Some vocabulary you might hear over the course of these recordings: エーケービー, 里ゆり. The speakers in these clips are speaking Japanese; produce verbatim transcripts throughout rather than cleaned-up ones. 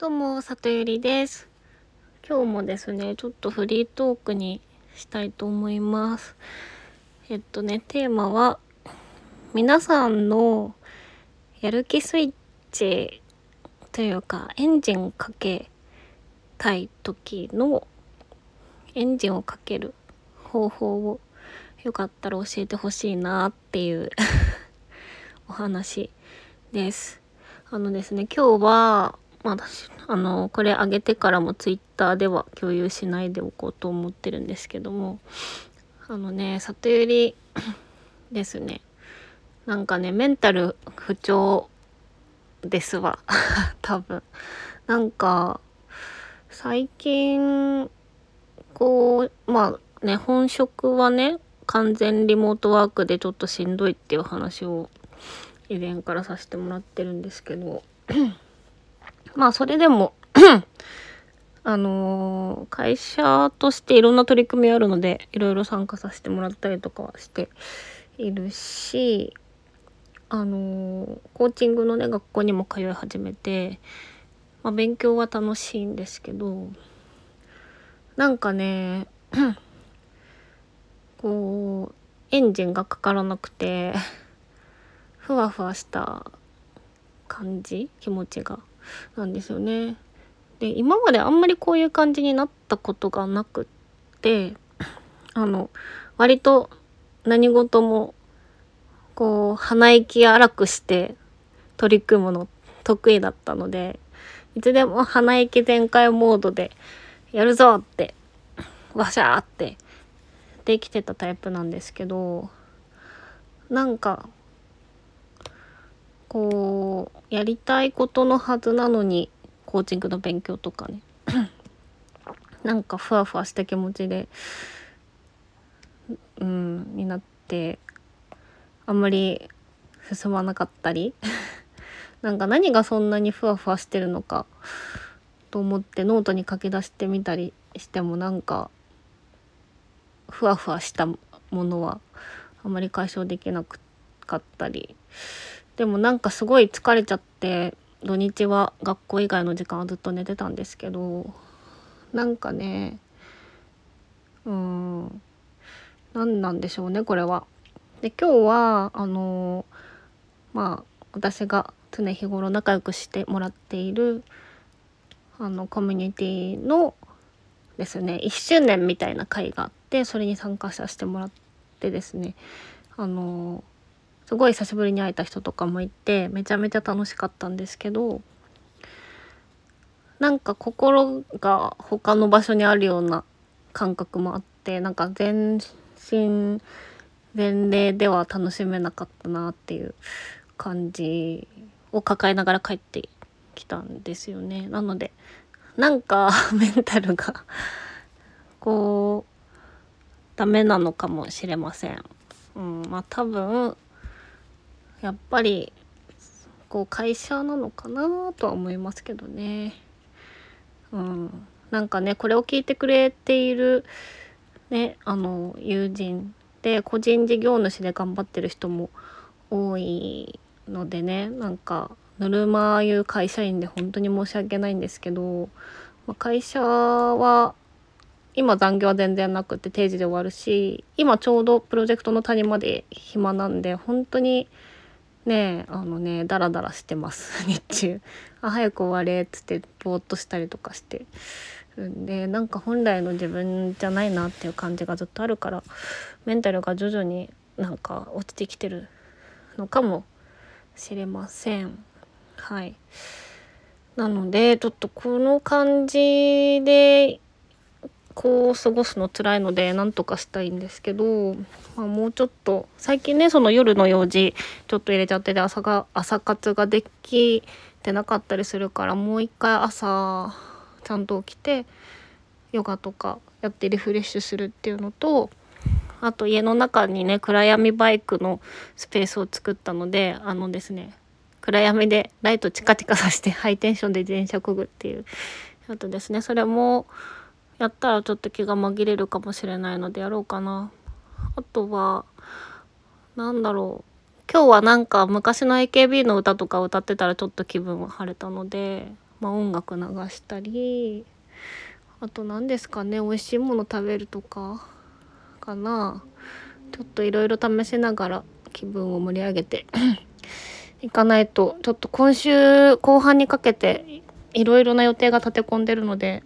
どうも、里ゆりです。今日もですね、ちょっとフリートークにしたいと思います。えっとね、テーマは皆さんのやる気スイッチというかエンジンをかけたい時のエンジンをかける方法をよかったら教えてほしいなっていうお話です。あのですね、今日はまあ、あのこれ上げてからもツイッターでは共有しないでおこうと思ってるんですけども、あのね、里ゆりですね、なんかね、メンタル不調ですわ多分なんか最近こうまあね、本職はね完全リモートワークでちょっとしんどいっていう話を以前からさせてもらってるんですけどまあそれでもあのー、会社としていろんな取り組みあるので、いろいろ参加させてもらったりとかはしているし、あのー、コーチングのね学校にも通い始めて、まあ、勉強は楽しいんですけど、なんかねこうエンジンがかからなくてふわふわした感じ、気持ちがなんですよね。で、今まであんまりこういう感じになったことがなくって、あの割と何事もこう鼻息荒くして取り組むの得意だったので、いつでも鼻息全開モードでやるぞってわしゃーってできてたタイプなんですけど、なんかこうやりたいことのはずなのに、コーチングの勉強とかねなんかふわふわした気持ちでうんになって、あんまり進まなかったりなんか何がそんなにふわふわしてるのかと思ってノートに書き出してみたりしても、なんかふわふわしたものはあんまり解消できなかったり、でもなんかすごい疲れちゃって土日は学校以外の時間はずっと寝てたんですけど、なんかねうーん何なんでしょうね、これは。で、今日はあのまあ私が常日頃仲良くしてもらっているあのコミュニティのですねいっしゅうねんみたいな会があって、それに参加させてもらってですね、あのすごい久しぶりに会えた人とかもいて、めちゃめちゃ楽しかったんですけど、なんか心が他の場所にあるような感覚もあって、なんか全身全霊では楽しめなかったなっていう感じを抱えながら帰ってきたんですよね。なのでなんかメンタルがこうダメなのかもしれません。うん、まあ多分やっぱりこう会社なのかなとは思いますけどね。うん、なんかねこれを聞いてくれているねあの友人で個人事業主で頑張ってる人も多いのでね、なんかぬるま湯会社員で本当に申し訳ないんですけど、まあ、会社は今残業は全然なくて定時で終わるし、今ちょうどプロジェクトの谷まで暇なんで本当に。ねえあのねダラダラしてます日中あ早く終われっつってぼーっとしたりとかしてるんで、なんか本来の自分じゃないなっていう感じがずっとあるから、メンタルが徐々になんか落ちてきてるのかもしれません。はい、なのでちょっとこの感じでこう過ごすの辛いのでなんとかしたいんですけど、まあ、もうちょっと最近ねその夜の用事ちょっと入れちゃってて、朝が朝活ができてなかったりするから、もう一回朝ちゃんと起きてヨガとかやってリフレッシュするっていうのと、あと家の中にね暗闇バイクのスペースを作ったので、あのですね暗闇でライトチカチカさせてハイテンションで自転車こぐっていうあとですね、それもやったらちょっと気が紛れるかもしれないのでやろうかな。あとはなんだろう、今日はなんか昔の エーケービー の歌とか歌ってたらちょっと気分は晴れたので、まあ、音楽流したり、あと何ですかね、美味しいもの食べるとかかな。ちょっといろいろ試しながら気分を盛り上げていかないと、ちょっと今週後半にかけていろいろな予定が立て込んでるので、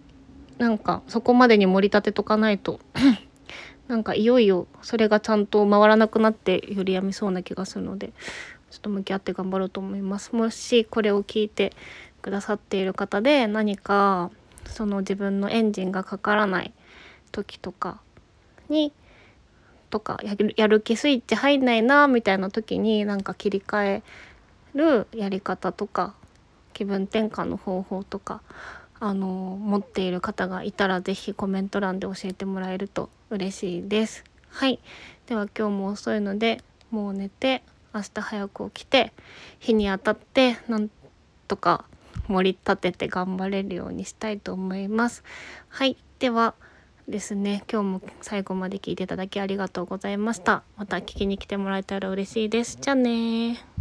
なんかそこまでに盛り立てとかないとなんかいよいよそれがちゃんと回らなくなってよりやみそうな気がするので、ちょっと向き合って頑張ろうと思います。もしこれを聞いてくださっている方で、何かその自分のエンジンがかからない時とかにとかやる、やる気スイッチ入んないなみたいな時に、なんか切り替えるやり方とか気分転換の方法とか、あの持っている方がいたらぜひコメント欄で教えてもらえると嬉しいです。はい、では今日も遅いのでもう寝て、明日早く起きて日に当たってなんとか盛り立てて頑張れるようにしたいと思います。はい、ではですね、今日も最後まで聞いていただきありがとうございました。また聞きに来てもらえたら嬉しいです。じゃあねー。